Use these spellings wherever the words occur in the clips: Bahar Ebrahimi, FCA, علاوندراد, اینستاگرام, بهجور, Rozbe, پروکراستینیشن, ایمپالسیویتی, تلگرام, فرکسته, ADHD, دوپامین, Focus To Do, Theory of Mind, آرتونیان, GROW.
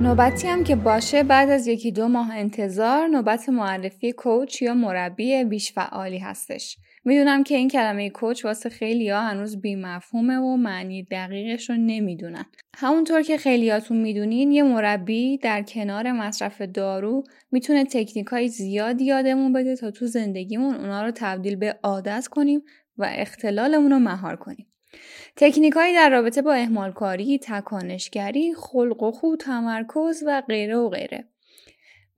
نوبتی هم که باشه بعد از 1-2 ماه انتظار نوبت معرفی کوچ یا مربی بیش فعالی هستش. میدونم که این کلمه کوچ واسه خیلی‌ها هنوز بی‌مفهومه و معنی دقیقش رو نمیدونن. همونطور که خیلیاتون میدونین یه مربی در کنار مصرف دارو میتونه تکنیکای زیادی یادمون بده تا تو زندگیمون اونا رو تبدیل به عادت کنیم و اختلالمون رو مهار کنیم. تکنیک‌هایی در رابطه با اهمال‌کاری، تکانشگری، خلق و خو، تمرکز و غیره و غیره.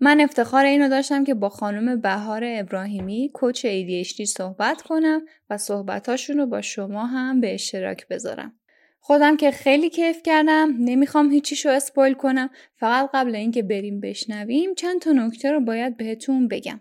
من افتخار اینو داشتم که با خانم بهار ابراهیمی کوچ ADHD صحبت کنم و صحبتاشون رو با شما هم به اشتراک بذارم. خودم که خیلی کیف کردم، نمیخوام هیچیشو اسپویل کنم، فقط قبل اینکه بریم بشنویم چند تا نکته رو باید بهتون بگم.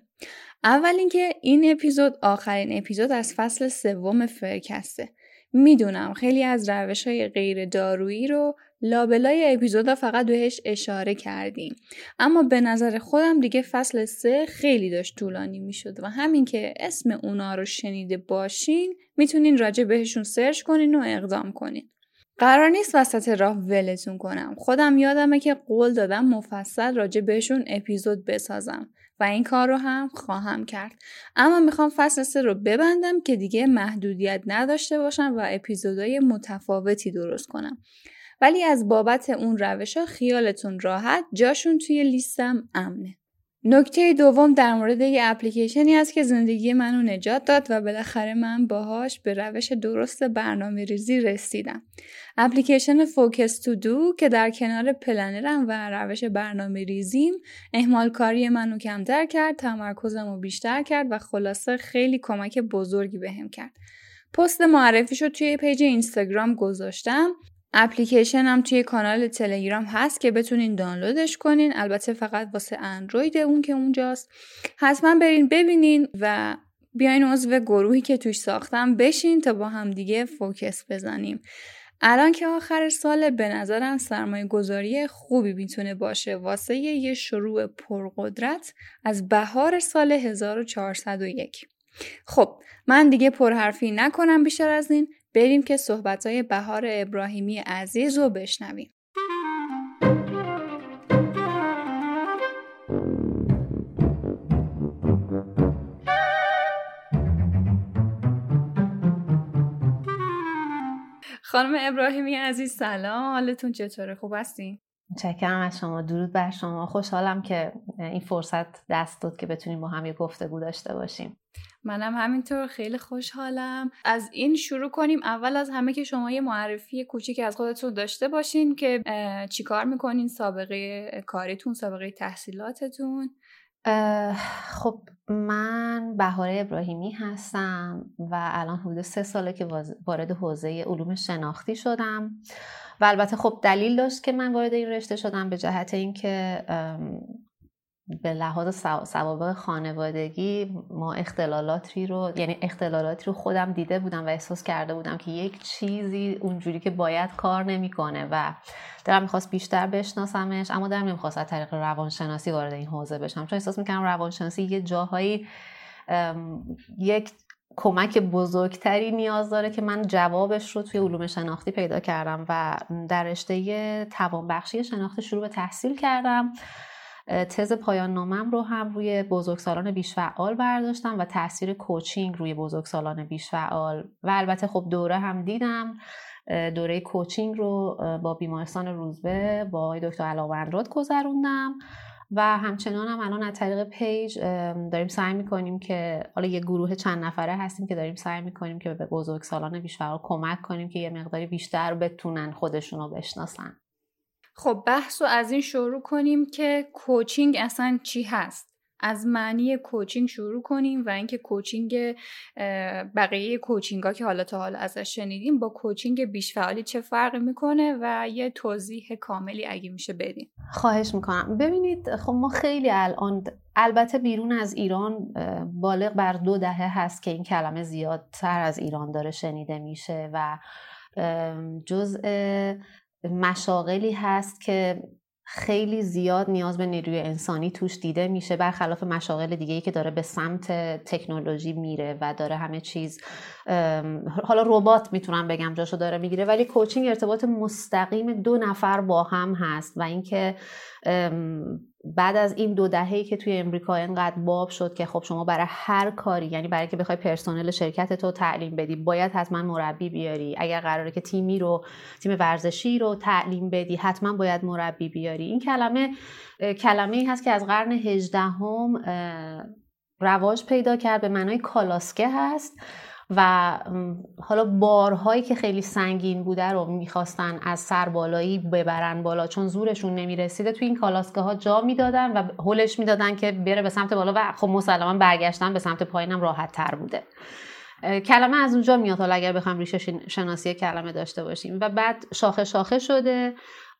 اول اینکه این اپیزود آخرین اپیزود از فصل 3 فرکسته. میدونم خیلی از روش‌های غیر دارویی رو لابلای اپیزودا فقط بهش اشاره کردیم، اما به نظر خودم دیگه فصل 3 خیلی داشت طولانی میشد و همین که اسم اونا رو شنیده باشین میتونین راجع بهشون سرچ کنین و اقدام کنین. قرار نیست وسط راه ولتون کنم. خودم یادمه که قول دادم مفصل راجع بهشون اپیزود بسازم و این کار رو هم خواهم کرد، اما میخوام فصل 3 رو ببندم که دیگه محدودیت نداشته باشم و اپیزودهای متفاوتی درست کنم، ولی از بابت اون روشا خیالتون راحت، جاشون توی لیستم امنه. نکته دوم در مورد یه اپلیکیشنی است که زندگی منو نجات داد و بالاخره من باهاش به روش درست برنامه‌ریزی رسیدم. اپلیکیشن فوکس تو دو که در کنار پلنرم و روش برنامه‌ریزیم اهمال کاری منو کمتر کرد، تمرکزمو بیشتر کرد و خلاصه خیلی کمک بزرگی بهم کرد. پست معرفیشو توی پیج اینستاگرام گذاشتم. اپلیکیشن هم توی کانال تلگرام هست که بتونین دانلودش کنین، البته فقط واسه اندروید اون که اونجاست. حتما برین ببینین و بیاین عضو گروهی که توش ساختم بشین تا با هم دیگه فوکس بزنیم. الان که آخر سال به نظرم سرمایه گذاری خوبی میتونه باشه واسه یه شروع پرقدرت از بهار سال 1401. خب من دیگه پرحرفی نکنم بیشتر از این، بریم که صحبت‌های بهار ابراهیمی عزیز رو بشنویم. خانم ابراهیمی عزیز سلام، حالتون چطوره؟ خوب هستین؟ متشکرم از شما، درود بر شما. خوشحالم که این فرصت دست داد که بتونیم با هم یه گفتگو داشته باشیم. منم همینطور خیلی خوشحالم. از این شروع کنیم، اول از همه که شما یه معرفی کوچیک از خودتون داشته باشین که چی کار میکنین، سابقه کاریتون، سابقه تحصیلاتتون. خب من بهار ابراهیمی هستم و الان حدود 3 ساله که وارد حوزه علوم شناختی شدم و البته خب دلیل داشت که من وارد این رشته شدم به جهت اینکه به لحاظ سوابق خانوادگی ما اختلالاتی رو خودم دیده بودم و احساس کرده بودم که یک چیزی اونجوری که باید کار نمیکنه و دلم میخواست بیشتر بشناسمش، اما دلم نمیخواست از طریق روانشناسی وارد این حوزه بشم، چون احساس میکنم روانشناسی یه جاهایی یک کمک بزرگتری نیاز داره که من جوابش رو توی علوم شناختی پیدا کردم و در رشته توانبخشی شناختی شروع به تحصیل کردم. تز پایان نامم رو هم روی بزرگسالان بیش‌فعال برداشتم و تاثیر کوچینگ روی بزرگسالان بیش‌فعال و البته خب دوره هم دیدم. دوره کوچینگ رو با بیمارستان روزبه با آقای دکتر علاوندراد گذروندم و همچنان هم الان از طریق پیج داریم سعی می‌کنیم که حالا یه گروه چند نفره هستیم که داریم سعی می‌کنیم که به بزرگسالان بیش‌فعال کمک کنیم که یه مقداری بیشتر بتونن خودشون رو بشناسن. خب بحث رو از این شروع کنیم که کوچینگ اصلا چی هست؟ از معنی کوچینگ شروع کنیم و اینکه کوچینگ بقیه کوچینگ‌ها که حالا تا حالا ازش شنیدیم با کوچینگ بیش فعالی چه فرقی میکنه و یه توضیح کاملی اگه میشه بدیم. خواهش میکنم. ببینید خب ما خیلی الان البته بیرون از ایران بالغ بر 2 دهه هست که این کلمه زیادتر از ایران داره شنیده میشه و جزء مشاغلی هست که خیلی زیاد نیاز به نیروی انسانی توش دیده میشه، برخلاف مشاغل دیگه‌ای که داره به سمت تکنولوژی میره و داره همه چیز، حالا ربات میتونم بگم جاشو داره میگیره، ولی کوچینگ ارتباط مستقیم 2 نفر با هم هست و اینکه بعد از این 2 دهه‌ای که توی امریکا اینقدر باب شد که خب شما برای هر کاری، یعنی برای که بخوای پرسنل شرکت تو تعلیم بدی باید حتما مربی بیاری، اگر قراره که تیم ورزشی رو تعلیم بدی حتما باید مربی بیاری. این کلمه‌ای هست که از قرن 18 رواج پیدا کرد، به معنای کالاسکه هست و حالا بارهایی که خیلی سنگین بوده رو میخواستن از سر بالایی ببرن بالا چون زورشون نمیرسیده، توی این کالاسکه ها جا میدادن و هولش میدادن که بره به سمت بالا و خب مسلماً برگشتن به سمت پایینم راحت تر بوده. کلمه از اونجا میاد، حالا اگر بخوام ریشه شناسی کلمه داشته باشیم. و بعد شاخه شاخه شده،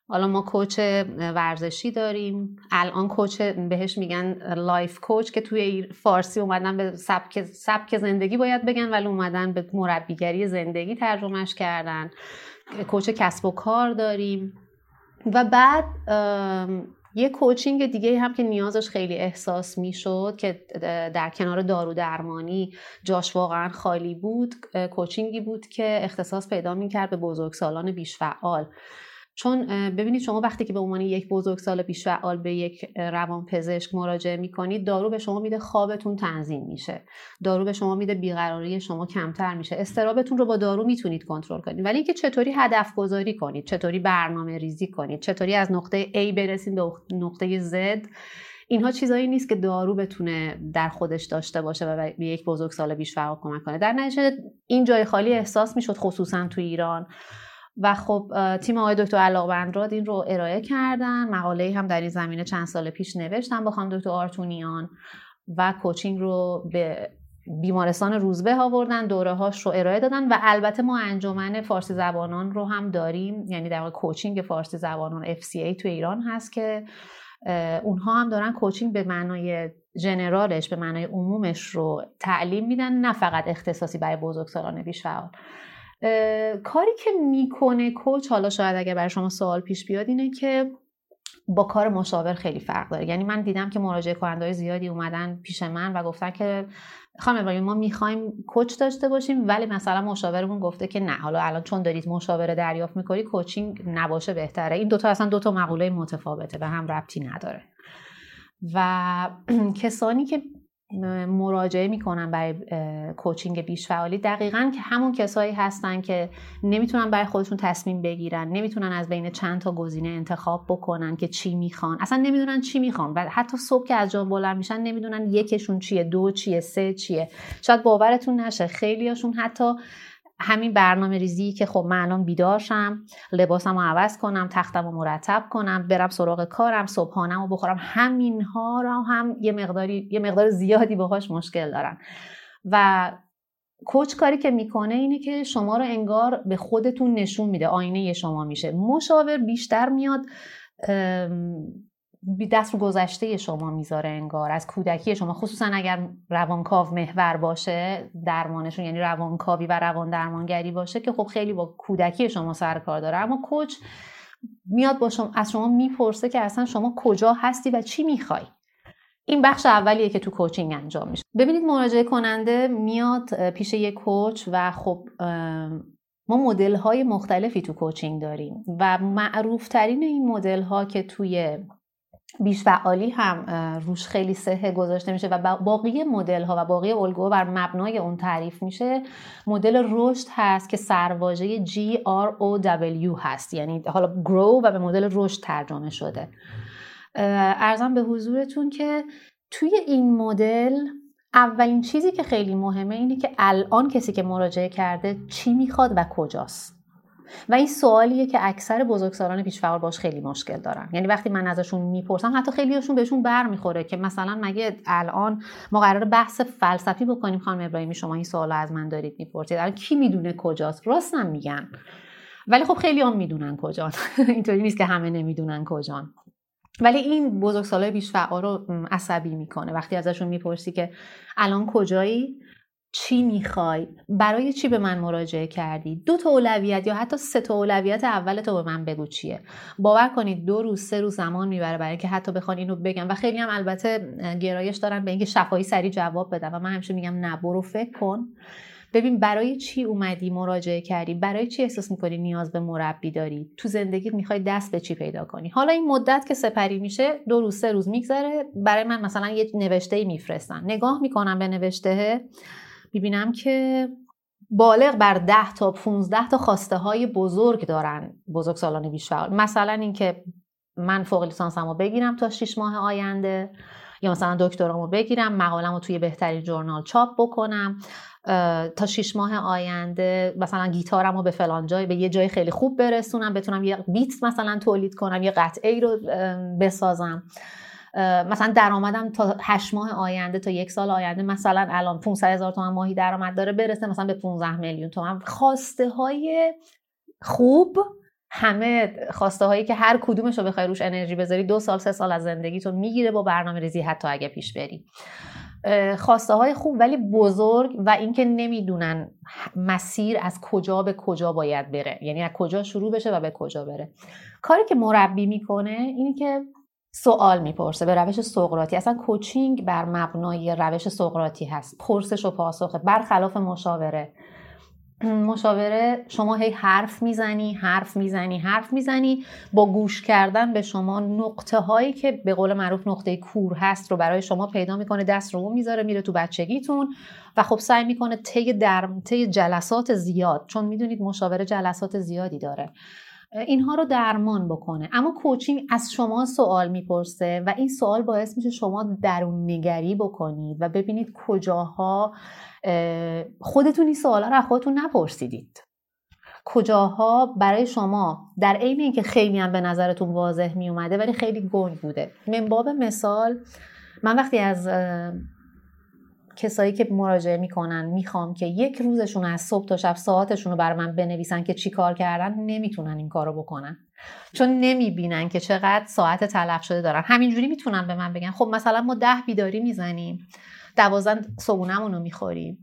حالا ما کوچ ورزشی داریم، الان کوچ بهش میگن لایف کوچ که توی فارسی اومدن به سبک زندگی باید بگن ولی اومدن به مربیگری زندگی ترجمهش کردن، کوچ کسب و کار داریم. و بعد یه کوچینگ دیگه هم که نیازش خیلی احساس میشد که در کنار دارو درمانی جاش واقعا خالی بود، کوچینگی بود که اختصاص پیدا میکرد به بزرگسالان بیش‌فعال. چون ببینید شما وقتی که به عنوان یک بزرگسال بیش‌فعال به یک روانپزشک مراجعه میکنید، دارو به شما میده خوابتون تنظیم میشه، دارو به شما میده بیقراری شما کمتر میشه، اضطرابتون رو با دارو میتونید کنترل کنید، ولی اینکه چطوری هدف گذاری کنید، چطوری برنامه ریزی کنید، چطوری از نقطه A برسید به نقطه Z، اینها چیزایی نیست که دارو بتونه در خودش داشته باشه و به یک بزرگسال بیش‌فعال کمک کنه. در نتیجه این جای خالی احساس میشد خصوصا تو ایران و خب تیم آقای دکتر علاوندراد این رو ارائه کردن، مقاله‌ای هم در این زمینه چند سال پیش نوشتم با خانم دکتر آرتونیان و کوچینگ رو به بیمارستان روزبه آوردن، دوره‌هاش رو ارائه دادن و البته ما انجمن فارسی زبانان رو هم داریم، یعنی در واقع کوچینگ فارسی زبانان FCA تو ایران هست که اونها هم دارن کوچینگ به معنای جنرالش، به معنای عمومش رو تعلیم میدن، نه فقط اختصاصی برای بزرگسالان بیش‌فعال. کاری که میکنه کوچ، حالا شاید اگر برای شما سوال پیش بیاد، اینه که با کار مشاور خیلی فرق داره. یعنی من دیدم که مراجعه کننده‌های زیادی اومدن پیش من و گفتن که خانم ابراهیمی ما میخوایم کوچ داشته باشیم ولی مثلا مشاورمون گفته که نه، حالا الان چون دارید مشاوره دریافت میکنی کوچینگ نباشه بهتره. این دوتا اصلا دوتا مقوله متفاوته، به هم ربطی نداره. و کسانی که مراجعه میکنن برای کوچینگ بیش‌فعالی دقیقاً که همون کسایی هستن که نمیتونن برای خودشون تصمیم بگیرن، نمیتونن از بین چند تا گزینه انتخاب بکنن که چی میخوان، اصلا نمیدونن چی میخوان و حتی صبح که از جا بلند میشن نمیدونن یکشون چیه، دو چیه، سه چیه. شاید باورتون نشه خیلیاشون حتی همین برنامه ریزی که خب من الان بیدارشم، لباسمو عوض کنم، تختمو مرتب کنم، برم سراغ کارم، صبحانمو بخورم، همینها رو هم یه مقدار زیادی باهاش مشکل دارن. و کوچ کاری که میکنه اینه که شما رو انگار به خودتون نشون میده، آینه شما میشه. مشاور بیشتر میاد دست رو گذشته شما میذاره، انگار از کودکی شما، خصوصا اگر روانکاو محور باشه درمانشون، یعنی روانکاوی و روان درمانگری باشه که خب خیلی با کودکی شما سر کار داره. اما کوچ میاد با شما، از شما میپرسه که اصلا شما کجا هستی و چی میخوای. این بخش اولیه که تو کوچینگ انجام میشه. ببینید مراجعه کننده میاد پیش یک کوچ و خب ما مدل‌های مختلفی تو کوچینگ داریم و معروف‌ترین این مدل‌ها که توی بیش‌فعالی هم روش خیلی سهه گذاشته میشه و باقی مدل‌ها و باقی الگوها بر مبنای اون تعریف میشه، مدل رشد هست که سرواژه GROW هست، یعنی حالا GROW و به مدل رشد ترجمه شده. عرضم به حضورتون که توی این مدل اولین چیزی که خیلی مهمه اینه که الان کسی که مراجعه کرده چی میخواد و کجاست. و این سوالیه که اکثر بزرگسالان پیش‌فعال باش خیلی مشکل دارن. یعنی وقتی من ازشون میپرسم، حتی خیلی‌هاشون بهشون برمیخوره که مثلا مگه الان ما قراره بحث فلسفی بکنیم خانم ابراهیمی شما این سوالو از من دارید میپرسید، الان کی میدونه کجاست؟ راستم میگن. ولی خب خیلی‌هام میدونن کجان. اینطوری نیست که همه نمیدونن کجان. ولی این بزرگسالای بیش‌فعال رو عصبی میکنه وقتی ازشون میپرسی که الان کجایی، چی میخوای، برای چی به من مراجعه کردی، 2 تا اولویت یا حتی 3 تا اولویت اول تو به من بگو چیه. باور کنید 2 روز 3 روز زمان میبره برای اینکه حتی بخوان اینو بگم. و خیلی هم البته گرایش دارن به اینکه شفاهی سریع جواب بدن و من همیشه میگم نه، برو فکر کن ببین برای چی اومدی مراجعه کردی، برای چی احساس میکنی نیاز به مربی داری، تو زندگیت میخوای دست به چی پیدا کنی. حالا این مدت که سپری میشه 2 روز 3 روز میگذره، برای من مثلا یه نوشته‌ای میفرستن، نگاه میکنم به نوشته میبینم که بالغ بر 10 تا 15 تا خواسته های بزرگ دارن بزرگسالان بیش‌فعال. مثلا اینکه من فوق لیسانسمو بگیرم تا 6 ماه آینده، یا مثلا دکترامو بگیرم، مقالمو توی بهترین جورنال چاپ بکنم تا 6 ماه آینده، مثلا گیتارمو به فلان جای، به یه جای خیلی خوب برسونم، بتونم یه بیت مثلا تولید کنم، یه قطعه‌ای رو بسازم، مثلا درآمدم تا 8 ماه آینده، تا 1 سال آینده، مثلا الان 500,000 تومان ماهی درآمد داره، برسه مثلا به 15 میلیون تومان. خواسته های خوب، همه خواسته هایی که هر کدومش رو بخوای روش انرژی بذاری 2 سال 3 سال از زندگیتو میگیره با برنامه‌ریزی، حتی اگه پیش بری. خواسته های خوب ولی بزرگ، و اینکه نمیدونن مسیر از کجا به کجا باید بره، یعنی از کجا شروع بشه و به کجا بره. کاری که مربی میکنه اینی که سوال میپرسه به روش سقراطی. اصلا کوچینگ بر مبنای روش سقراطی هست، پرسش و پاسخه، برخلاف مشاوره. مشاوره شما هی حرف میزنی، با گوش کردن به شما نقطه هایی که به قول معروف نقطه کور هست رو برای شما پیدا میکنه، دست رو میذاره میره تو بچگیتون و خب سعی میکنه طی جلسات زیاد، چون میدونید مشاوره جلسات زیادی داره، اینها رو درمان بکنه. اما کوچینگ از شما سوال میپرسه و این سوال باعث میشه شما درون نگری بکنید و ببینید کجاها خودتون این سوالا رو از خودتون نپرسیدید، کجاها برای شما در عین اینکه خیلی هم به نظرتون واضح میومده ولی خیلی گنگ بوده. من باب مثال، من وقتی از کسایی که مراجعه میکنن میخوام که یک روزشون از صبح تا شب ساعتشون رو برای من بنویسن که چی کار کردن، نمیتونن این کارو بکنن، چون نمیبینن که چقدر ساعت تلف شده دارن. همینجوری میتونن به من بگن خب مثلا ما 10 بیداری میزنیم، 12 صبحونمون رو میخوریم،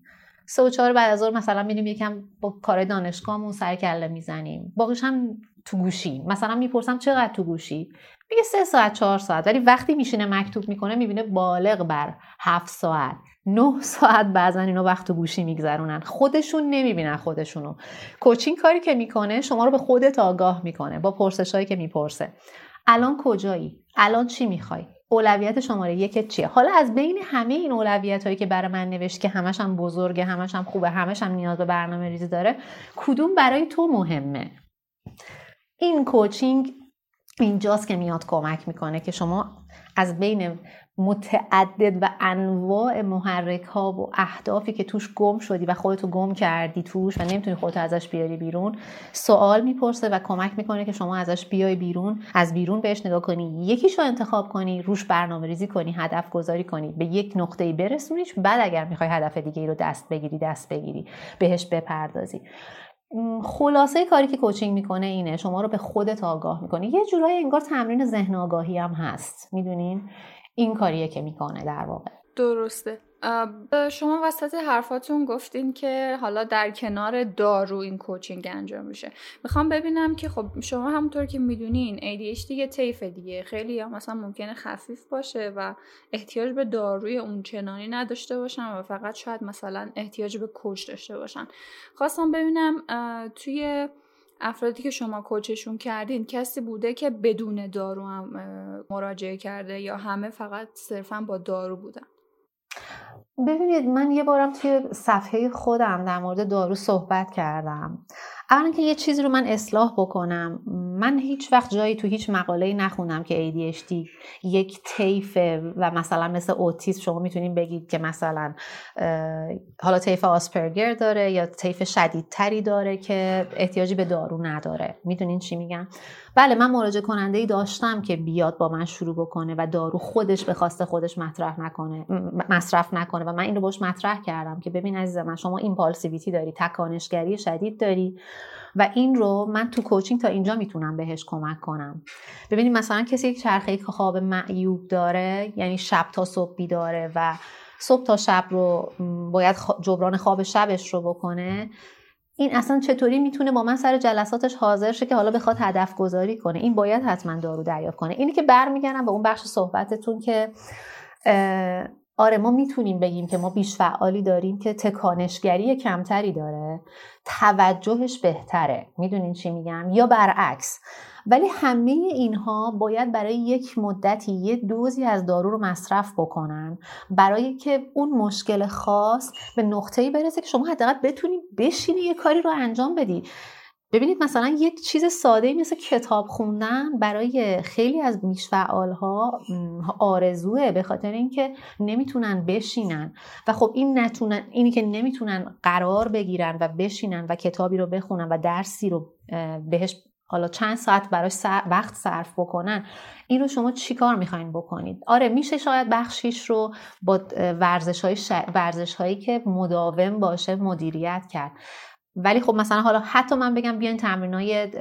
3 و 4 بعد از ظهر مثلا میریم یکم با کار دانشگاهمون سر کله میزنیم، باقیش هم تو گوشی. مثلا میپرسم چقدر تو گوشی، میگه 3 ساعت 4 ساعت. ولی وقتی میشینه مکتوب میکنه میبینه بالغ بر 7 ساعت 9 ساعت بعضا اینا وقت تو گوشی میگذرونن، خودشون نمیبینن خودشونو. کوچینگ کاری که میکنه شما رو به خودت آگاه میکنه با پرسشایی که میپرسه. الان کجایی؟ الان چی میخوای؟ اولویت شماره 1 چیه؟ حالا از بین همه این اولویتایی که برای من نوشت که همش هم بزرگه، همش هم خوبه، همش هم نیاز به برنامه‌ریزی داره، کدوم برای تو مهمه؟ این کوچینگ اینجاست که میاد کمک میکنه که شما از بین متعدد و انواع محرک ها و اهدافی که توش گم شدی و خودتو گم کردی توش و نمیتونی خودتو ازش بیاری بیرون، سوال میپرسه و کمک میکنه که شما ازش بیای بیرون، از بیرون بهش نگاه کنی، یکیشو انتخاب کنی، روش برنامه ریزی کنی، هدف گذاری کنی، به یک نقطه‌ای برسونیش، بعد اگر میخوای هدف دیگه‌ای رو دست بگیری بهش بپردازی. خلاصه کاری که کوچینگ میکنه اینه، شما رو به خودت آگاه میکنه. یه جورایی انگار تمرین ذهن آگاهی هم هست، میدونین این کاریه که میکنه در واقع. درسته. شما وسط حرفاتون گفتین که حالا در کنار دارو این کوچینگ انجام میشه. میخوام ببینم که خب شما همونطور که میدونین ADHD یه طیف دیگه، خیلی یا مثلا ممکنه خفیف باشه و احتیاج به داروی اونچنانی نداشته باشن و فقط شاید مثلا احتیاج به کوچ داشته باشن. خواستم ببینم توی افرادی که شما کوچشون کردین کسی بوده که بدون دارو هم مراجعه کرده یا همه فقط صرفا با دارو بودن؟ ببینید من یه بارم توی صفحه خودم در مورد دارو صحبت کردم. اولا که یه چیزی رو من اصلاح بکنم، من هیچ وقت جایی تو هیچ مقاله‌ای نخوندم که ADHD یک طیفه و مثلا مثل اوتیسم شما میتونین بگید که مثلا حالا طیف آسپرگر داره یا طیف شدیدتری داره که احتیاجی به دارو نداره. میدونین چی میگم؟ بله، من مراجعه کننده‌ای داشتم که بیاد با من شروع بکنه و دارو خودش به خواسته خودش مصرف نکنه و من اینو باهاش مطرح کردم که ببین عزیز من، شما ایمپالسیویتی داری، تکانشگری شدید داری و این رو من تو کوچینگ تا اینجا میتونم بهش کمک کنم. ببینید مثلا کسی که چرخه‌ای که خواب معیوب داره، یعنی شب تا صبح بیداره و صبح تا شب رو باید جبران خواب شبش رو بکنه، این اصلا چطوری میتونه با من سر جلساتش حاضر شه که حالا بخواد هدف گذاری کنه؟ این باید حتما دارو دریافت کنه. اینی که برمیگردم به اون بخش صحبتتون که آره ما میتونیم بگیم که ما بیش فعالی داریم که تکانشگری کمتری داره، توجهش بهتره، میدونین چی میگم، یا برعکس. ولی همه اینها باید برای یک مدتی یه دوزی از دارو رو مصرف بکنن برای که اون مشکل خاص به نقطه‌ای برسه که شما حداقل بتونید بشینی یه کاری رو انجام بدی. ببینید مثلا یک چیز ساده‌ای مثل کتاب خوندن برای خیلی از بیش‌فعال‌ها آرزوئه، به خاطر اینکه نمیتونن بشینن و خب این نتونن، اینی که نمیتونن قرار بگیرن و بشینن و کتابی رو بخونن و درسی رو بهش حالا چند ساعت براش وقت صرف بکنن، این رو شما چی کار میخواین بکنید؟ آره میشه شاید بخشیش رو با ورزش‌هایی که مداوم باشه مدیریت کرد. ولی خب مثلا حالا حتی من بگم بیاین تمرینای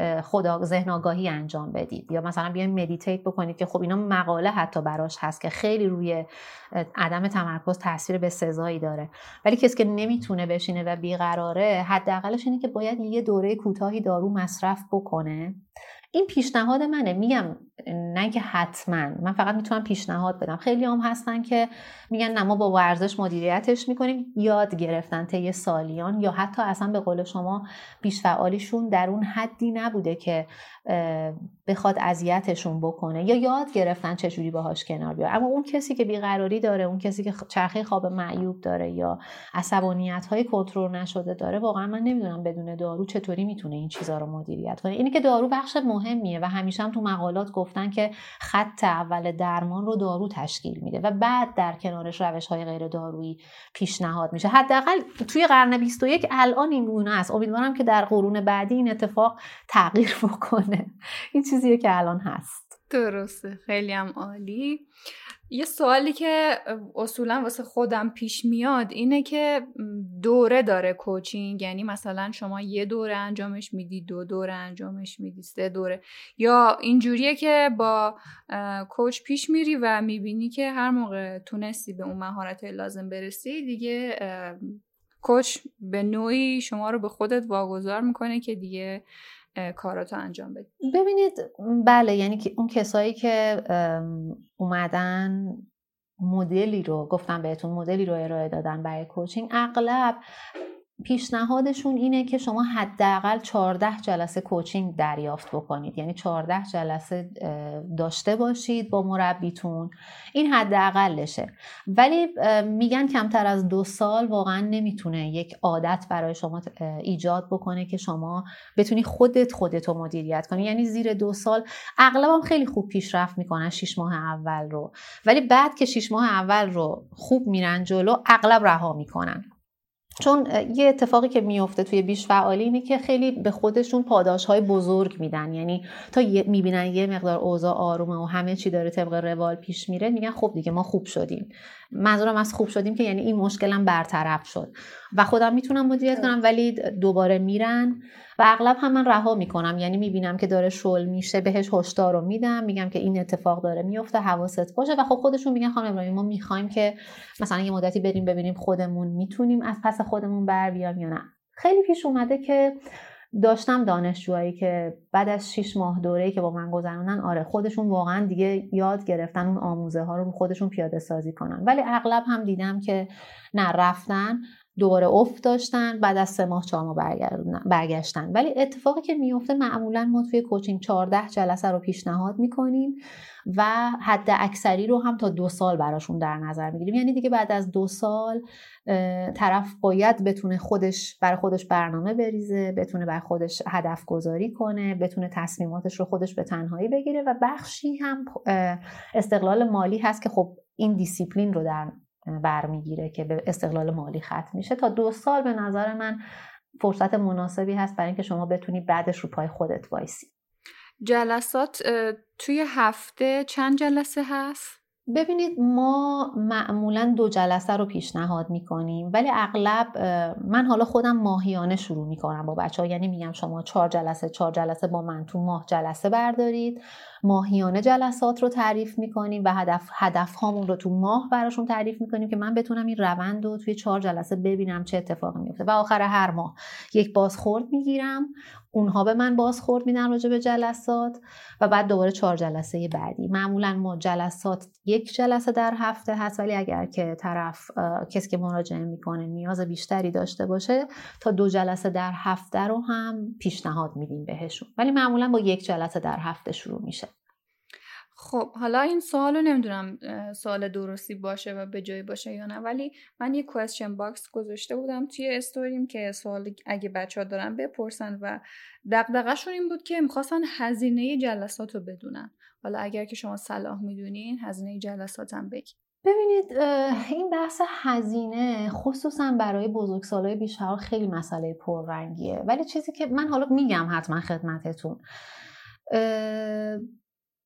ذهن آگاهی انجام بدید یا مثلا بیاین مدیتیت بکنید که خب اینا مقاله حتی براش هست که خیلی روی عدم تمرکز تاثیر به سزایی داره. ولی کسی که نمیتونه بشینه و بیقراره، حداقلش اینه که باید یه دوره کوتاهی دارو مصرف بکنه. این پیشنهاد منه، میگم نه که حتما، من فقط میتونم پیشنهاد بدم. خیلی هم هستن که میگن نه ما با ورزش مدیریتش میکنیم، یاد گرفتن طی سالیان یا حتی اصلا به قول شما بیش فعالیشون در اون حدی نبوده که بخواد اذیتشون بکنه یا یاد گرفتن چجوری باهاش کنار بیان. اما اون کسی که بیقراری داره، اون کسی که چرخه خواب معیوب داره یا عصبانیت‌های کنترل نشده داره، واقعا من نمیدونم بدون دارو چطوری میتونه این چیزا رو مدیریت کنه. اینی که دارو بخش مهمیه و همیشه هم تو مقالات گفتن که خط اول درمان رو دارو تشکیل میده و بعد در کنارش روش‌های غیر دارویی پیشنهاد میشه. حداقل توی قرن 21 الان این گونه است. امیدوارم که در قرون بعدی این اتفاق تغییر بکنه. این چیزیه که الان هست. درسته، خیلی هم عالی. یه سوالی که اصولا واسه خودم پیش میاد اینه که دوره داره کوچینگ، یعنی مثلا شما یه دوره انجامش میدی، 2 دوره انجامش میدی، 3 دوره، یا اینجوریه که با کوچ پیش میری و میبینی که هر موقع تونستی به اون مهارت لازم برسی دیگه کوچ به نوعی شما رو به خودت واگذار میکنه که دیگه کاراتو انجام بدید. ببینید بله، یعنی که اون کسایی که اومدن مدلی رو گفتم بهتون، مدلی رو ارائه دادن برای کوچینگ، اغلب پیشنهادشون اینه که شما حداقل 14 جلسه کوچینگ دریافت بکنید، یعنی 14 جلسه داشته باشید با مربیتون، این حداقلشه. ولی میگن کمتر از 2 سال واقعا نمیتونه یک عادت برای شما ایجاد بکنه که شما بتونی خودتو مدیریت کنی، یعنی زیر 2 سال اغلب هم خیلی خوب پیشرفت میکنن 6 ماه اول رو، ولی بعد که 6 ماه اول رو خوب میرن جلو اغلب رها میکنن. چون یه اتفاقی که میفته توی بیش فعالی اینه که خیلی به خودشون پاداش‌های بزرگ میدن، یعنی تا میبینن یه مقدار اوضاع آرومه و همه چی داره طبق روال پیش میره، میگن خب دیگه ما خوب شدیم. منظورم از خوب شدیم که یعنی این مشکلم برطرف شد و خودم میتونم مدیریت کنم، ولی دوباره میرن و اغلب هم من رها میکنم، یعنی میبینم که داره شل میشه، بهش هشدار رو میدم، میگم که این اتفاق داره میفته، حواست باشه. و خب خودشون میگن خانم ابراهیمی ما میخوایم که مثلا یه مدتی بریم ببینیم خودمون میتونیم از پس خودمون بر بیام یا نه. خیلی پیش اومده که داشتم دانشجوهایی که بعد از 6 ماه دوره‌ای که با من گذروندن، آره خودشون واقعا دیگه یاد گرفتن اون آموزه ها رو خودشون پیاده سازی کنن، ولی اغلب هم دیدم که نه رفتن دوباره افت داشتن، بعد از 3 ماه 4 ماه برگشتن. ولی اتفاقی که میفته معمولا ما توی کوچینگ 14 جلسه رو پیشنهاد میکنیم و حد اکثری رو هم تا 2 سال براشون در نظر میگیریم. یعنی دیگه بعد از 2 سال طرف باید بتونه خودش برای خودش برنامه بریزه، بتونه برای خودش هدف گذاری کنه، بتونه تصمیماتش رو خودش به تنهایی بگیره و بخشی هم استقلال مالی هست که خب این دیسیپلین رو در برمیگیره که به استقلال مالی ختم میشه. تا 2 سال به نظر من فرصت مناسبی هست برای اینکه شما بتونی بعدش رو پای خودت وایسی. جلسات توی هفته چند جلسه هست؟ ببینید ما معمولا 2 جلسه رو پیشنهاد میکنیم، ولی اغلب من حالا خودم ماهیانه شروع میکنم با بچه ها. یعنی میگم شما 4 جلسه با من تو ماه جلسه بردارید. ماهیانه جلسات رو تعریف میکنیم و هدف هامون رو تو ماه براشون تعریف میکنیم که من بتونم این روند رو توی 4 جلسه ببینم چه اتفاقی میفته. و آخر هر ماه یک بازخورد میگیرم، اونها به من بازخورد میدن راجع به جلسات و بعد دوباره 4 جلسه بعدی. معمولا ما جلسات 1 جلسه در هفته هست، ولی اگر که طرف کسی که مراجعه میکنه نیاز بیشتری داشته باشه تا 2 جلسه در هفته رو هم پیشنهاد میدیم بهشون، ولی معمولا با 1 جلسه در هفته شروع میشه. خب حالا این سوالو نمیدونم سوال درستی باشه و به جایی باشه یا نه، ولی من یه کوئسچن باکس گذاشته بودم توی استوریم که سوال اگه بچه‌ها دارن بپرسن و دغدغه‌شون این بود که می‌خواستن هزینه جلساتو بدونن. حالا اگر که شما صلاح میدونین هزینه جلساتم بگید. ببینید این بحث هزینه خصوصا برای بزرگسالای بیش‌حق خیلی مسئله پررنگیه، ولی چیزی که من حالا میگم حتما خدمتتون،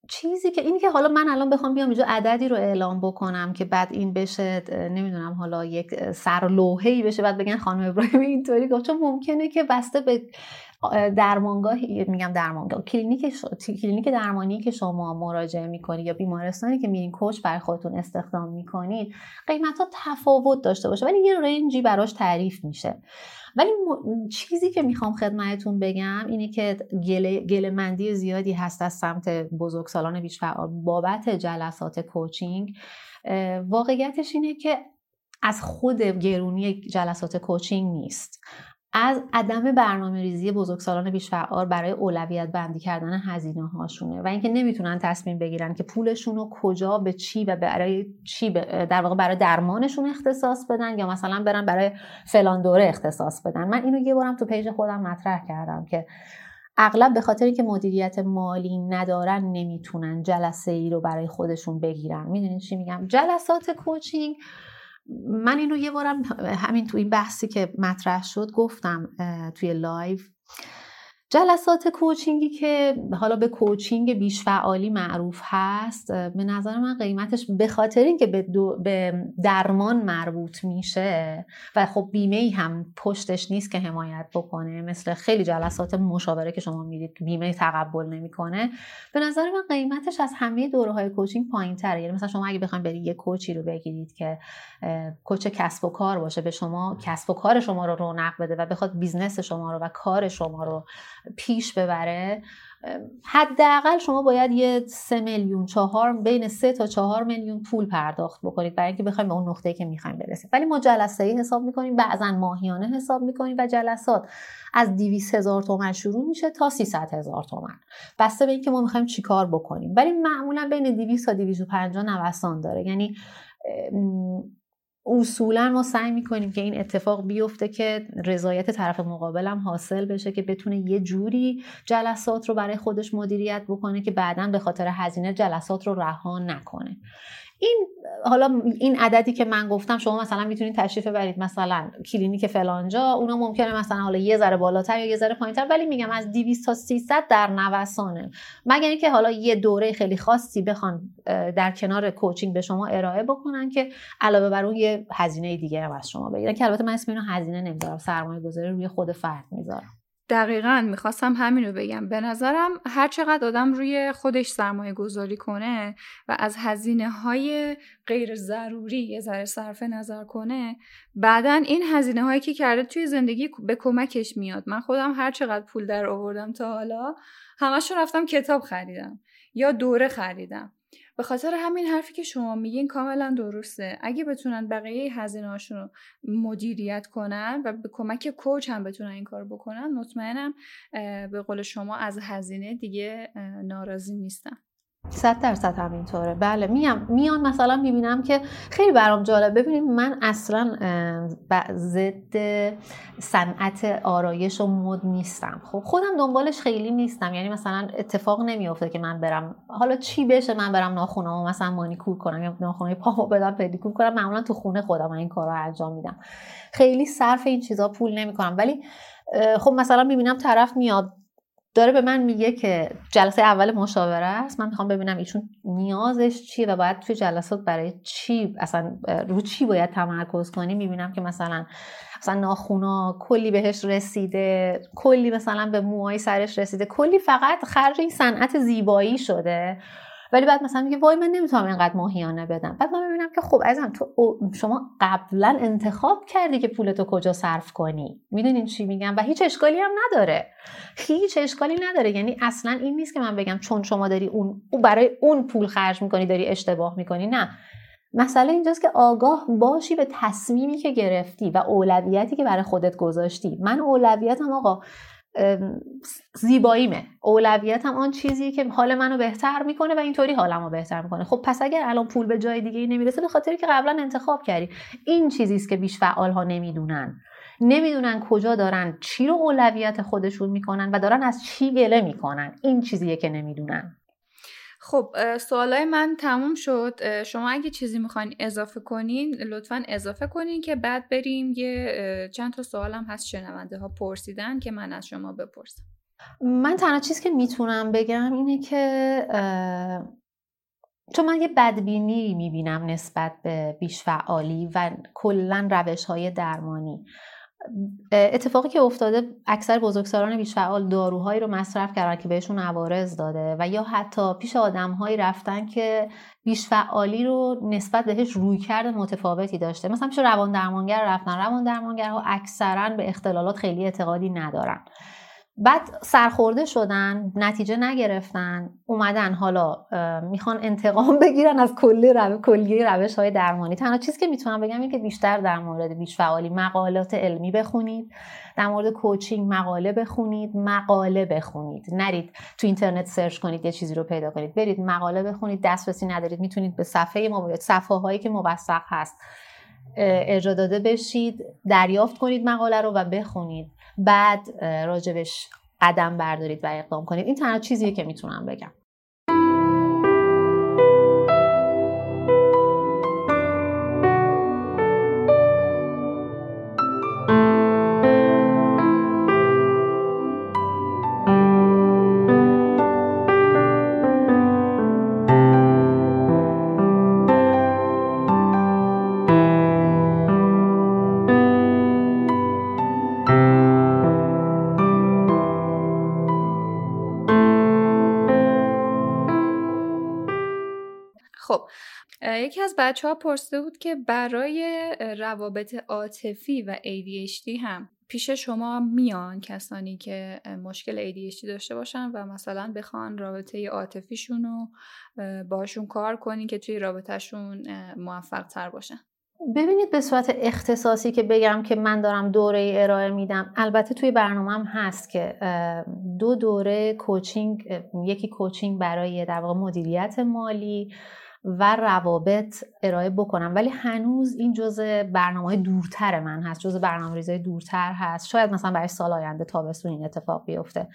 چیزی که اینی که حالا من الان بخوام بیام اینجا عددی رو اعلام بکنم که بعد این بشه نمیدونم حالا یک سرلوحه‌ای بشه بعد بگن خانم ابراهیمی اینطوری گفت، چون ممکنه که بسته به درمانگاه کلینیک درمانی که شما مراجعه میکنید یا بیمارستانی که میرین کوچ برای خودتون استخدام میکنید قیمت ها تفاوت داشته باشه، ولی یه رنجی براش تعریف میشه. ولی چیزی که میخوام خدمتتون بگم اینه که گله‌مندی زیادی هست از سمت بزرگسالان بیش‌فعال بابت جلسات کوچینگ. واقعیتش اینه که از خود گرونی جلسات کوچینگ نیست، از عدم برنامه‌ریزی بزرگسالان بیش‌فعال برای اولویت بندی کردن هزینه‌هاشونه و اینکه نمیتونن تصمیم بگیرن که پولشون رو کجا به چی و برای چی در واقع برای درمانشون اختصاص بدن یا مثلا برن برای فلان دوره اختصاص بدن. من اینو یه بارم تو پیج خودم مطرح کردم که اغلب به خاطر اینکه مدیریت مالی ندارن نمیتونن جلسه ای رو برای خودشون بگیرن. میدونین چی میگم؟ جلسات کوچینگ، من اینو یه بارم همین تو این بحثی که مطرح شد گفتم توی لایو، جلسات کوچینگی که حالا به کوچینگ بیش‌فعالی معروف هست به نظر من قیمتش به خاطر اینکه به درمان مربوط میشه و خب بیمه‌ای هم پشتش نیست که حمایت بکنه، مثل خیلی جلسات مشاوره که شما میرید بیمه تقبل نمیکنه، به نظر من قیمتش از همه دوره‌های کوچینگ پایین‌تره. یعنی مثلا شما اگه بخواید برید یه کوچی رو بگیرید که کوچ کسب و کار باشه، به شما کسب و کار شما رو رونق بده و بخواد بیزنس شما رو و کار شما رو پیش ببره، حداقل شما باید یه 3 میلیون 4 بین 3 تا 4 میلیون پول پرداخت بکنید برای اینکه بخوایم به اون نقطه‌ای که می‌خوایم برسیم. ولی ما جلسه‌ای حساب می‌کنیم، بعضاً ماهیانه حساب می‌کنیم و جلسات از 200,000 تومان شروع میشه تا 300,000 تومان، بسته به اینکه ما می‌خوایم چیکار بکنیم. ولی معمولاً بین 200 تا 250 نوسان داره. یعنی اصولا ما سعی میکنیم که این اتفاق بیفته که رضایت طرف مقابلم حاصل بشه که بتونه یه جوری جلسات رو برای خودش مدیریت بکنه که بعداً به خاطر هزینه جلسات رو رها نکنه. این حالا این عددی که من گفتم شما مثلا میتونید تشریف ببرید مثلا کلینیک فلانجا، اونا ممکنه مثلا حالا یه ذره بالاتر یا یه ذره پایینتر، ولی میگم از 200 تا 300 در نوسانه، مگر اینکه حالا یه دوره خیلی خاصی بخوان در کنار کوچینگ به شما ارائه بکنن که علاوه بر اون یه هزینه دیگه هم از شما بگیرن که البته من اسم اینو هزینه نمیذارم، سرمایه‌گذاری روی خود فرد میذارم. دقیقاً میخواستم همین رو بگم. به نظرم هر چقدر آدم روی خودش سرمایه گذاری کنه و از هزینه های غیر ضروری یه ذره صرف نظر کنه، بعداً این هزینه هایی که کرده توی زندگی به کمکش میاد. من خودم هر چقدر پول در آوردم تا حالا همشو رفتم کتاب خریدم یا دوره خریدم به خاطر همین حرفی که شما میگین کاملا درسته. اگه بتونن بقیه هزینه‌هاشون رو مدیریت کنن و به کمک کوچ هم بتونن این کارو بکنن، مطمئنم به قول شما از هزینه دیگه ناراضی نیستن. 100% همینطوره. بله میان مثلا میبینم که خیلی برام جالب. ببینید من اصلا ضد صنعت آرایش و مد نیستم، خب خودم دنبالش خیلی نیستم، یعنی مثلا اتفاق نمیافته که من برم حالا چی بشه من برم ناخنامو مثلا مانیکور کنم یا ناخنای پامو بدم پدیکور کنم. معمولا تو خونه خودم این کارو انجام میدم، خیلی صرف این چیزا پول نمیکنم. ولی خب مثلا میبینم طرف میاد داره به من میگه که جلسه اول مشاوره است، من میخوام ببینم ایشون نیازش چیه و باید توی جلسات برای چی اصلا رو چی باید تمرکز کنی. میبینم که مثلا ناخونا کلی بهش رسیده، کلی مثلا به موهای سرش رسیده، کلی فقط خرج این صنعت زیبایی شده. ولی بعد مثلا میگه وای من نمیتونم اینقدر ماهیانه بدم. بعد من میبینم که خب عزیزم تو شما قبلا انتخاب کردی که پولتو کجا صرف کنی، میدونین چی میگم؟ و هیچ اشکالی هم نداره، هیچ اشکالی نداره. یعنی اصلا این نیست که من بگم چون شما داری اون برای اون پول خرج میکنی داری اشتباه میکنی. نه، مسئله اینجاست که آگاه باشی به تصمیمی که گرفتی و اولویتی که برای خودت گذاشتی. من اولویتم آقا زیباییمه، اولویتم آن چیزیه که حال منو بهتر میکنه و اینطوری حالمو بهتر میکنه. خب پس اگر الان پول به جای دیگه ای نمیرسه به خاطری که قبلا انتخاب کردی. این چیزیست که بیش فعال ها نمیدونن کجا دارن چی رو اولویت خودشون میکنن و دارن از چی گله میکنن. این چیزیه که نمیدونن. خب سوالای من تموم شد. شما اگه چیزی میخواین اضافه کنین لطفاً اضافه کنین که بعد بریم یه چند تا سوالم هست شنونده ها پرسیدن که من از شما بپرسم. من تنها چیز که میتونم بگم اینه که چون من یه بدبینی میبینم نسبت به بیشفعالی و کلن روش‌های درمانی. اتفاقی که افتاده اکثر بزرگسالان بیشفعال داروهایی رو مصرف کردن که بهشون عوارض داده و یا حتی پیش آدم‌هایی رفتن که بیشفعالی رو نسبت بهش رویکرد متفاوتی داشته. مثلا پیش روان درمانگر رفتن، روان درمانگرها اکثرا به اختلالات خیلی اعتقادی ندارن، بعد سرخورده شدن، نتیجه نگرفتن، اومدن حالا میخوان انتقام بگیرن از کلیه روش‌های درمانی. تنها چیزی که میتونم بگم اینه که بیشتر در مورد بیش‌فعالی مقالات علمی بخونید، در مورد کوچینگ مقاله بخونید. نرید تو اینترنت سرچ کنید یه چیزی رو پیدا کنید، برید مقاله بخونید. دسترسی ندارید میتونید به صفحه‌هایی که موثق هست ارجاع داده بشید، دریافت کنید مقاله رو و بخونید، بعد راجبش قدم بردارید و اقدام کنید. این تنها چیزیه که میتونم بگم. یکی از بچه‌ها پرسیده بود که برای روابط عاطفی و ADHD هم پیش شما میان کسانی که مشکل ADHD داشته باشن و مثلا بخوان رابطه عاطفیشون رو باشون کار کنین که توی رابطهشون موفق تر باشن؟ ببینید به صورت اختصاصی که بگم که من دارم دوره ارائه میدم، البته توی برنامه‌ام هست که 2 دوره کوچینگ، یکی کوچینگ برای در واقع مدیریت مالی و روابط ارائه بکنم، ولی هنوز این جزء برنامه‌های دورتر من هست، جزء برنامه‌ریزی دورتر هست. شاید مثلا برای سال آینده تابستون این اتفاق بیفته.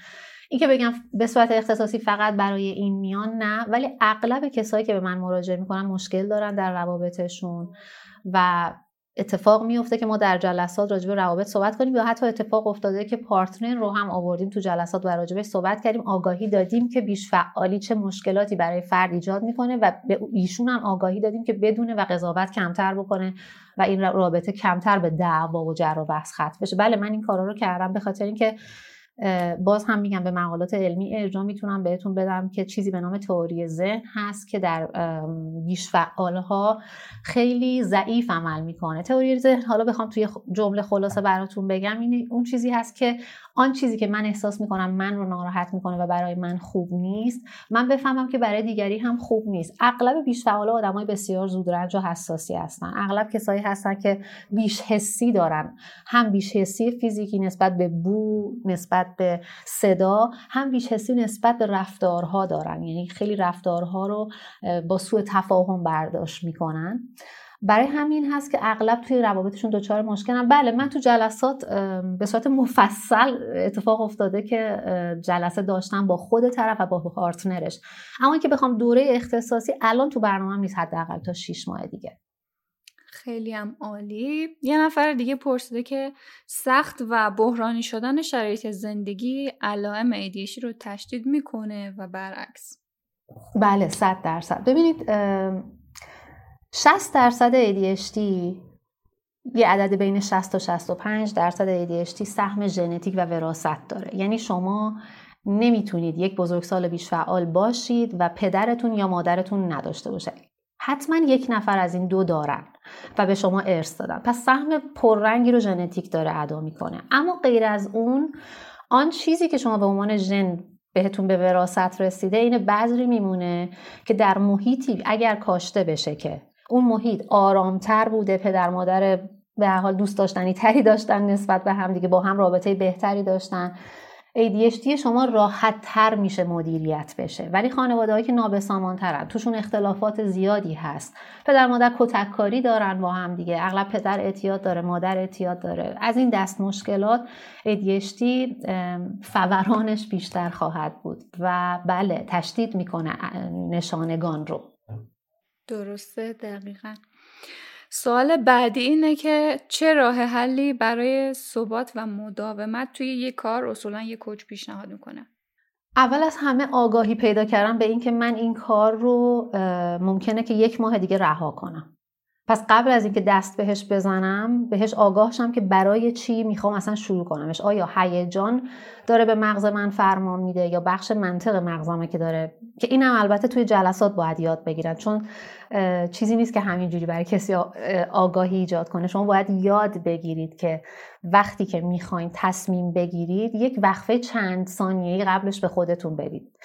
این که بگم به صورت اختصاصی فقط برای این میان نه، ولی اغلب کسایی که به من مراجعه میکنن مشکل دارن در روابطشون و اتفاق میفته که ما در جلسات راجع به روابط صحبت کنیم یا حتی اتفاق افتاده که پارتنر رو هم آوردیم تو جلسات و راجع بهش صحبت کردیم، آگاهی دادیم که بیش‌فعالی چه مشکلاتی برای فرد ایجاد میکنه و به ایشون هم آگاهی دادیم که بدونه و قضاوت کمتر بکنه و این رابطه کمتر به دعوا و جر و بحث ختم بشه. بله من این کارا رو کردم، به خاطر اینکه باز هم میگم به مقالات علمی ارجاع میتونم بهتون بدم که چیزی به نام تئوری ذهن هست که در بیش‌فعال‌ها خیلی ضعیف عمل میکنه. تئوری ذهن حالا بخوام توی جمله خلاصه براتون بگم، این اون چیزی هست که آن چیزی که من احساس میکنم من رو ناراحت میکنه و برای من خوب نیست، من بفهمم که برای دیگری هم خوب نیست. اغلب بیش فعال آدمای بسیار زودرنج و حساسی هستن. اغلب کسایی هستن که بیش حسی دارن، هم بیش حسی فیزیکی نسبت به بو، نسبت به صدا، هم بیش حسی نسبت به رفتارها دارن. یعنی خیلی رفتارها رو با سوء تفاهم برداشت میکنن. برای همین هست که اغلب توی روابطشون دچار مشکلن. بله، من تو جلسات به صورت مفصل اتفاق افتاده که جلسه داشتم با خود طرف و با پارتنرش، اما که بخوام دوره اختصاصی الان تو برنامه‌ام نیست، حداقل تا 6 ماه دیگه. خیلی هم عالی. یه نفر دیگه پرسیده که سخت و بحرانی شدن شرایط زندگی علائم ADHD رو تشدید میکنه و برعکس. بله 100%. ببینید 60% ADHD، یه عدد بین 60 تا 65% ADHD سهم ژنتیک و وراثت داره. یعنی شما نمیتونید یک بزرگسال بیش فعال باشید و پدرتون یا مادرتون نداشته باشه. حتما یک نفر از این دو دارن و به شما ارث دادن. پس سهم پررنگی رو ژنتیک داره ادا میکنه. اما غیر از اون، آن چیزی که شما به عنوان ژن بهتون به وراثت رسیده، این بذری میمونه که در محیطی اگر کاشته بشه که اون محیط آرامتر بوده، پدر مادر به هر حال دوست داشتنی تری داشتن نسبت به هم دیگه، با هم رابطه بهتری داشتن، ADHD شما راحت تر میشه مدیریت بشه. ولی خانواده هایی که نابسامان ترن، توشون اختلافات زیادی هست، پدر مادر کتک کاری دارن با هم دیگه، اغلب پدر اعتیاد داره، مادر اعتیاد داره، از این دست مشکلات، ADHD فورانش بیشتر خواهد بود و بله تشدید میکنه نشانگان رو. درسته، دقیقاً. سوال بعدی اینه که چه راه حلی برای ثبات و مداومت توی یک کار اصولاً یک کوچ پیشنهاد میکنه؟ اول از همه آگاهی پیدا کردن به این که من این کار رو ممکنه که یک ماه دیگه رها کنم. پس قبل از اینکه دست بهش بزنم، بهش آگاه شم که برای چی میخوام اصلا شروع کنمش. آیا هیجان داره به مغز من فرمان میده یا بخش منطق مغزمه که داره، که اینم البته توی جلسات باید یاد بگیرن، چون چیزی نیست که همینجوری برای کسی آگاهی ایجاد کنه. شما باید یاد بگیرید که وقتی که میخواین تصمیم بگیرید، یک وقفه چند ثانیه‌ای قبلش به خودتون بدید.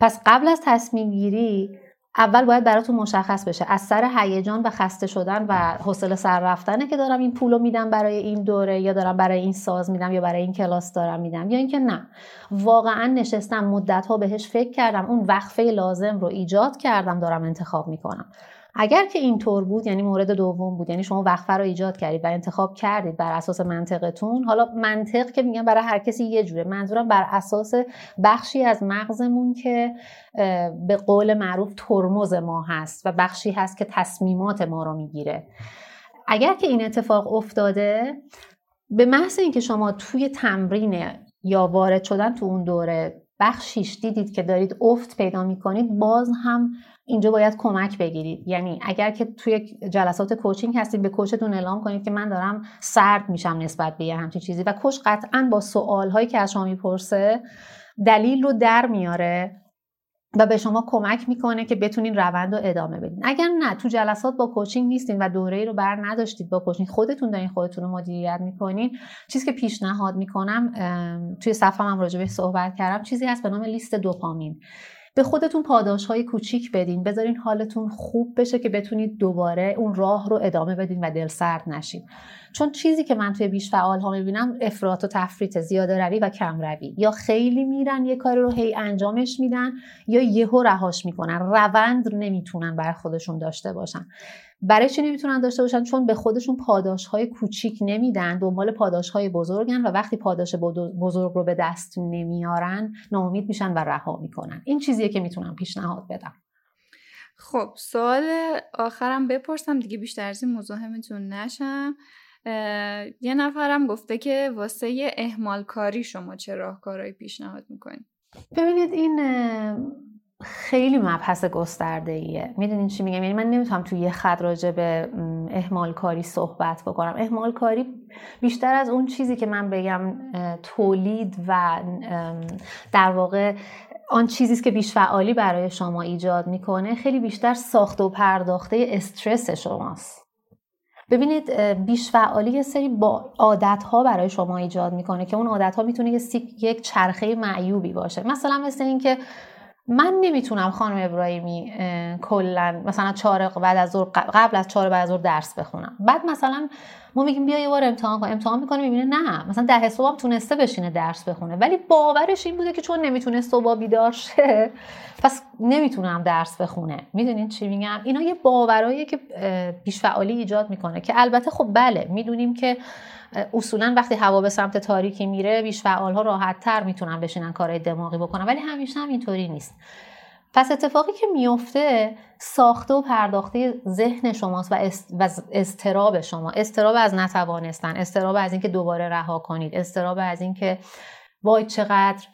پس قبل از تصمیم گیری اول باید براتون مشخص بشه از سر هیجان و خسته شدن و حوصله سر رفتنه که دارم این پولو میدم برای این دوره، یا دارم برای این ساز میدم، یا برای این کلاس دارم میدم، یا اینکه نه، واقعا نشستم مدت‌ها بهش فکر کردم، اون وقفه لازم رو ایجاد کردم، دارم انتخاب میکنم. اگر که اینطور بود، یعنی مورد دوم بود، یعنی شما وقفه رو ایجاد کردید و انتخاب کردید بر اساس منطقتون. حالا منطق که میگم برای هر کسی یه جوره، منظورم بر اساس بخشی از مغزمون که به قول معروف ترمز ما هست و بخشی هست که تصمیمات ما رو میگیره. اگر که این اتفاق افتاده، به محض اینکه شما توی تمرین یا وارد شدن تو اون دوره بخشیش دیدید که دارید افت پیدا میکنید، باز هم اینجا باید کمک بگیرید. یعنی اگر که توی جلسات کوچینگ هستید، به کوچتون اعلام کنید که من دارم سرد میشم نسبت به یه همچین چیزی، و کوچ قطعاً با سوالهایی که از شما میپرسه دلیل رو در میاره و به شما کمک میکنه که بتونین روند رو ادامه بدین. اگر نه، تو جلسات با کوچینگ نیستین و دوره‌ای رو بر نداشتید با کوچینگ، خودتون دارین خودتون رو مدیریت میکنین، چیزی که پیشنهاد میکنم، توی صفحه‌م هم راجع بهش صحبت کردم، چیزی هست به نام لیست دوپامین. به خودتون پاداش‌های کوچیک بدین، بذارین حالتون خوب بشه که بتونید دوباره اون راه رو ادامه بدین و دلسرد نشین. چون چیزی که من توی بیش فعال‌ها می‌بینم افراط و تفریط، زیاده روی و کم روی. یا خیلی میرن یه کاری رو هی انجامش میدن، یا یهو رهاش میکنن، روند نمیتونن برای خودشون داشته باشن. برای چی نمیتونن داشته باشن؟ چون به خودشون پاداش‌های کوچیک نمیدن، دنبال پاداش‌های بزرگن و وقتی پاداش بزرگ رو به دست نمیارن، ناامید میشن و رها میکنن. این چیزیه که میتونم پیشنهاد بدم. خب سوال آخرم بپرسم دیگه، بیشتر از این مزاحمتون نشم. یه نفرم گفته که واسه اهمال کاری شما چه راهکارهایی پیشنهاد میکنید؟ ببینید این خیلی مبحث گسترده‌ایه. میدونین چی میگم؟ یعنی من نمیتونم توی یه خط راجع به اهمال کاری صحبت بکنم. اهمال کاری بیشتر از اون چیزی که من بگم تولید و در واقع آن چیزیست که بیش فعالی برای شما ایجاد میکنه، خیلی بیشتر ساخت و پرداخته استرس شماست. ببینید بیش فعالی یه سری با عادت‌ها برای شما ایجاد میکنه که اون عادت‌ها میتونه یک چرخه معیوبی باشه. مثلا مثل این که من نمیتونم خانم ابراهیمی کلا مثلا 4 بعد از ظهر قبل از 4 بعد از ظهر درس بخونم. بعد مثلا ما میگیم بیا یه بار امتحان میکنه، میبینه نه مثلا 10 صبح هم تونسته بشینه درس بخونه، ولی باورش این بوده که چون نمیتونه صبح بیدار شه پس نمیتونم درس بخونه. میدونین چی میگم؟ اینا یه باوراییه که بیش فعالی ایجاد میکنه که البته خب بله میدونیم که اصولا وقتی هوا به سمت تاریکی میره بیش فعال‌ها راحت‌تر میتونن بشینن کارهای دماغی بکنن، ولی همیشه هم اینطوری نیست. پس اتفاقی که میفته ساخته و پرداخته ذهن شماست و اضطراب شما، اضطراب از نتوانستن، اضطراب از اینکه دوباره رها کنید، اضطراب از اینکه وای چقدر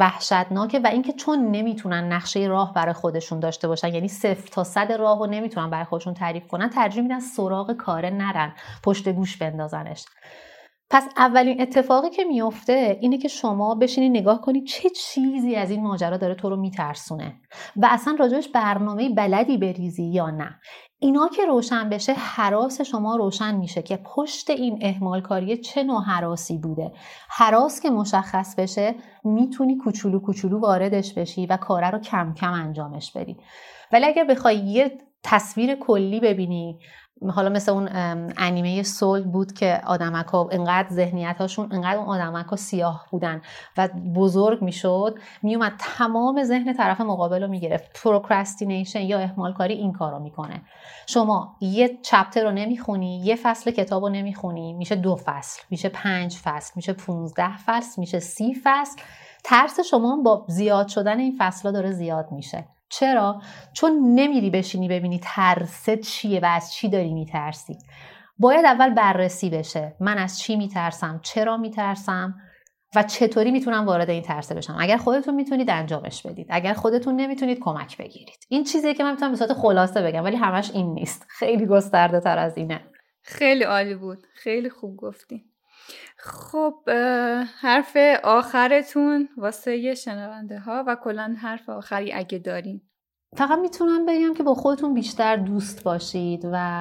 وحشتناکه و اینکه چون نمیتونن نقشه راه برای خودشون داشته باشن، یعنی 0 تا 100 راهو نمیتونن برای خودشون تعریف کنن، ترجیح میدن سراغ کاره نرن، پشت گوش بندازنش. پس اولین اتفاقی که میفته اینه که شما بشینی نگاه کنی چه چیزی از این ماجرا داره تو رو میترسونه و اصلا راجعش برنامه بلدی بریزی یا نه. اینا که روشن بشه هراس شما روشن میشه که پشت این اهمال کاری چه نوع هراسی بوده. هراس که مشخص بشه میتونی کوچولو کوچولو واردش بشی و کاره رو کم کم انجامش بدی. ولی اگر بخوای یه تصویر کلی ببینی، حالا مثل اون انیمه سول بود که آدمک‌ها انقدر ذهنیت‌هاشون، انقدر اون آدمک‌ها سیاه بودن و بزرگ میشد، میومد تمام ذهن طرف مقابل رو میگرفت. پروکراستینیشن یا اهمال کاری این کارو میکنه. شما یه چپتر رو نمیخونی، یه فصل کتاب رو نمیخونی، میشه 2 فصل، میشه 5 فصل، میشه 15 فصل، میشه 30 فصل. ترس شما با زیاد شدن این فصل‌ها داره زیاد میشه. چرا؟ چون نمیری بشینی ببینی ترست چیه و از چی داری میترسی. باید اول بررسی بشه، من از چی میترسم، چرا میترسم و چطوری میتونم وارد این ترسه بشم. اگر خودتون میتونید انجامش بدید، اگر خودتون نمیتونید کمک بگیرید. این چیزیه که من میتونم به صورت خلاصه بگم، ولی همش این نیست، خیلی گسترده تر از اینه. خیلی عالی بود، خیلی خوب گفتی. خب حرف آخرتون واسه شنونده ها و کلان حرف آخری اگه دارین؟ فقط میتونم بگم که با خودتون بیشتر دوست باشید و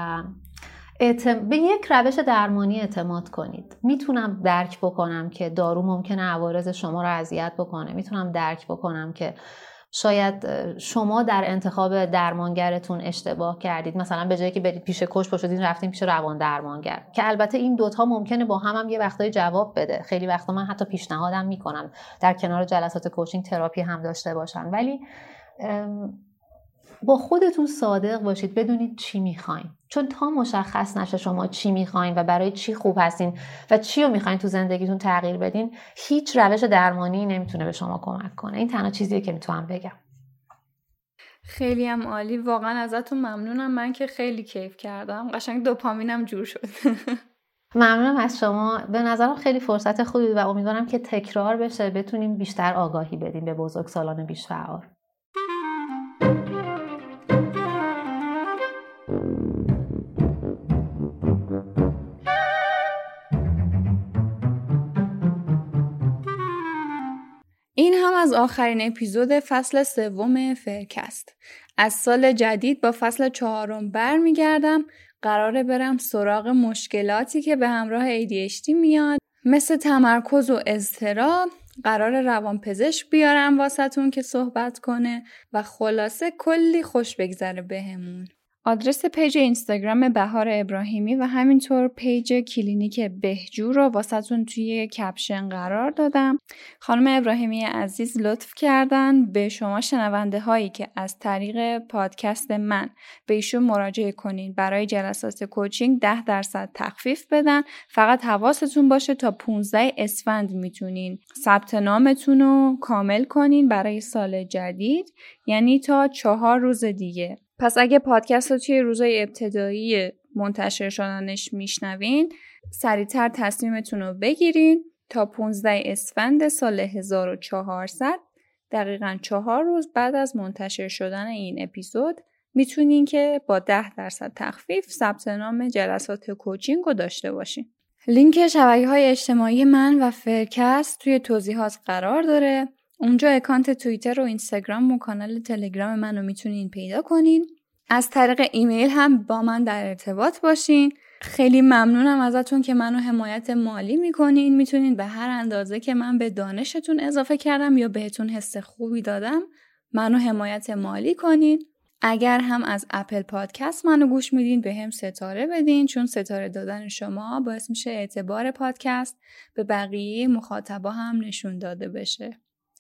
به یک روش درمانی اعتماد کنید. میتونم درک بکنم که دارو ممکنه عوارض شما رو اذیت بکنه، میتونم درک بکنم که شاید شما در انتخاب درمانگرتون اشتباه کردید، مثلا به جایی که برید پیش کوچ باشید رفتین پیش روان درمانگر، که البته این دوتا ممکنه با هم یه وقتایی جواب بده. خیلی وقتا من حتی پیشنهادم میکنم در کنار جلسات کوچینگ تراپی هم داشته باشن، ولی با خودتون صادق باشید، بدونید چی میخواین. چون تا مشخص نشه شما چی میخواین و برای چی خوب هستین و چی رو میخواین تو زندگیتون تغییر بدین، هیچ روش درمانی نمیتونه به شما کمک کنه. این تنها چیزیه که میتونم بگم. خیلی هم عالی، واقعا ازتون ممنونم. من که خیلی کیف کردم، قشنگ دوپامینم جور شد. ممنونم از شما. به نظرم خیلی فرصت خوبی بود و امیدوارم که تکرار بشه، بتونیم بیشتر آگاهی بدیم به بزرگسالان بیش فعال. این هم از آخرین اپیزود فصل 3 فرکست. از سال جدید با فصل 4 برمیگردم. قراره برم سراغ مشکلاتی که به همراه ADHD میاد، مثل تمرکز و اضطراب. قراره روانپزشک بیارم واسهتون که صحبت کنه و خلاصه کلی خوش بگذره بهمون. آدرس پیج اینستاگرام بهار ابراهیمی و همینطور پیج کلینیک بهجور رو واسهتون توی کپشن قرار دادم. خانم ابراهیمی عزیز لطف کردن به شما شنونده هایی که از طریق پادکست من به ایشون مراجعه کنین برای جلسات کوچینگ 10% تخفیف بدن. فقط حواستون باشه تا 15 اسفند میتونین ثبت نامتون رو کامل کنین برای سال جدید، یعنی تا 4 روز دیگه. پس اگه پادکست رو توی روزای ابتدایی منتشر شدنش میشنوین، سریعتر تصمیمتون رو بگیرین تا 15 اسفند سال 1400، دقیقاً 4 روز بعد از منتشر شدن این اپیزود، میتونین که با 10% تخفیف ثبت نام جلسات کوچینگ رو داشته باشین. لینک شبکه‌های اجتماعی من و فرکست توی توضیحات قرار داره. اونجا اکانت توییتر و اینستاگرام و کانال تلگرام منو میتونین پیدا کنین. از طریق ایمیل هم با من در ارتباط باشین. خیلی ممنونم ازتون که منو حمایت مالی میکنین. میتونین به هر اندازه که من به دانشتون اضافه کردم یا بهتون حس خوبی دادم منو حمایت مالی کنین. اگر هم از اپل پادکست منو گوش میدین به هم ستاره بدین، چون ستاره دادن شما باعث میشه اعتبار پادکست به بقیه مخاطبا هم نشون داده بشه.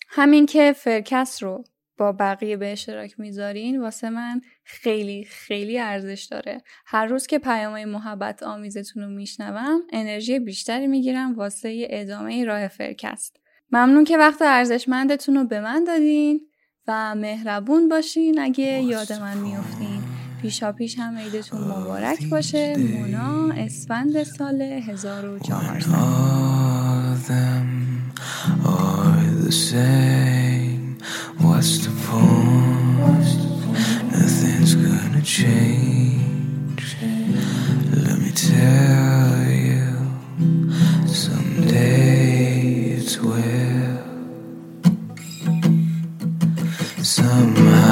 همین که فرکست رو با بقیه به اشتراک میذارین واسه من خیلی خیلی ارزش داره. هر روز که پیامای محبت آمیزتون رو میشنوم انرژی بیشتری میگیرم واسه ادامه راه فرکست. ممنون که وقت ارزشمندتون رو به من دادین و مهربون باشین. اگه یاد من میافتین پیشاپیش هم عیدتون مبارک باشه. مونا، اسفند سال 1400. What's the point? Nothing's gonna change. Let me tell you, someday it's where somehow.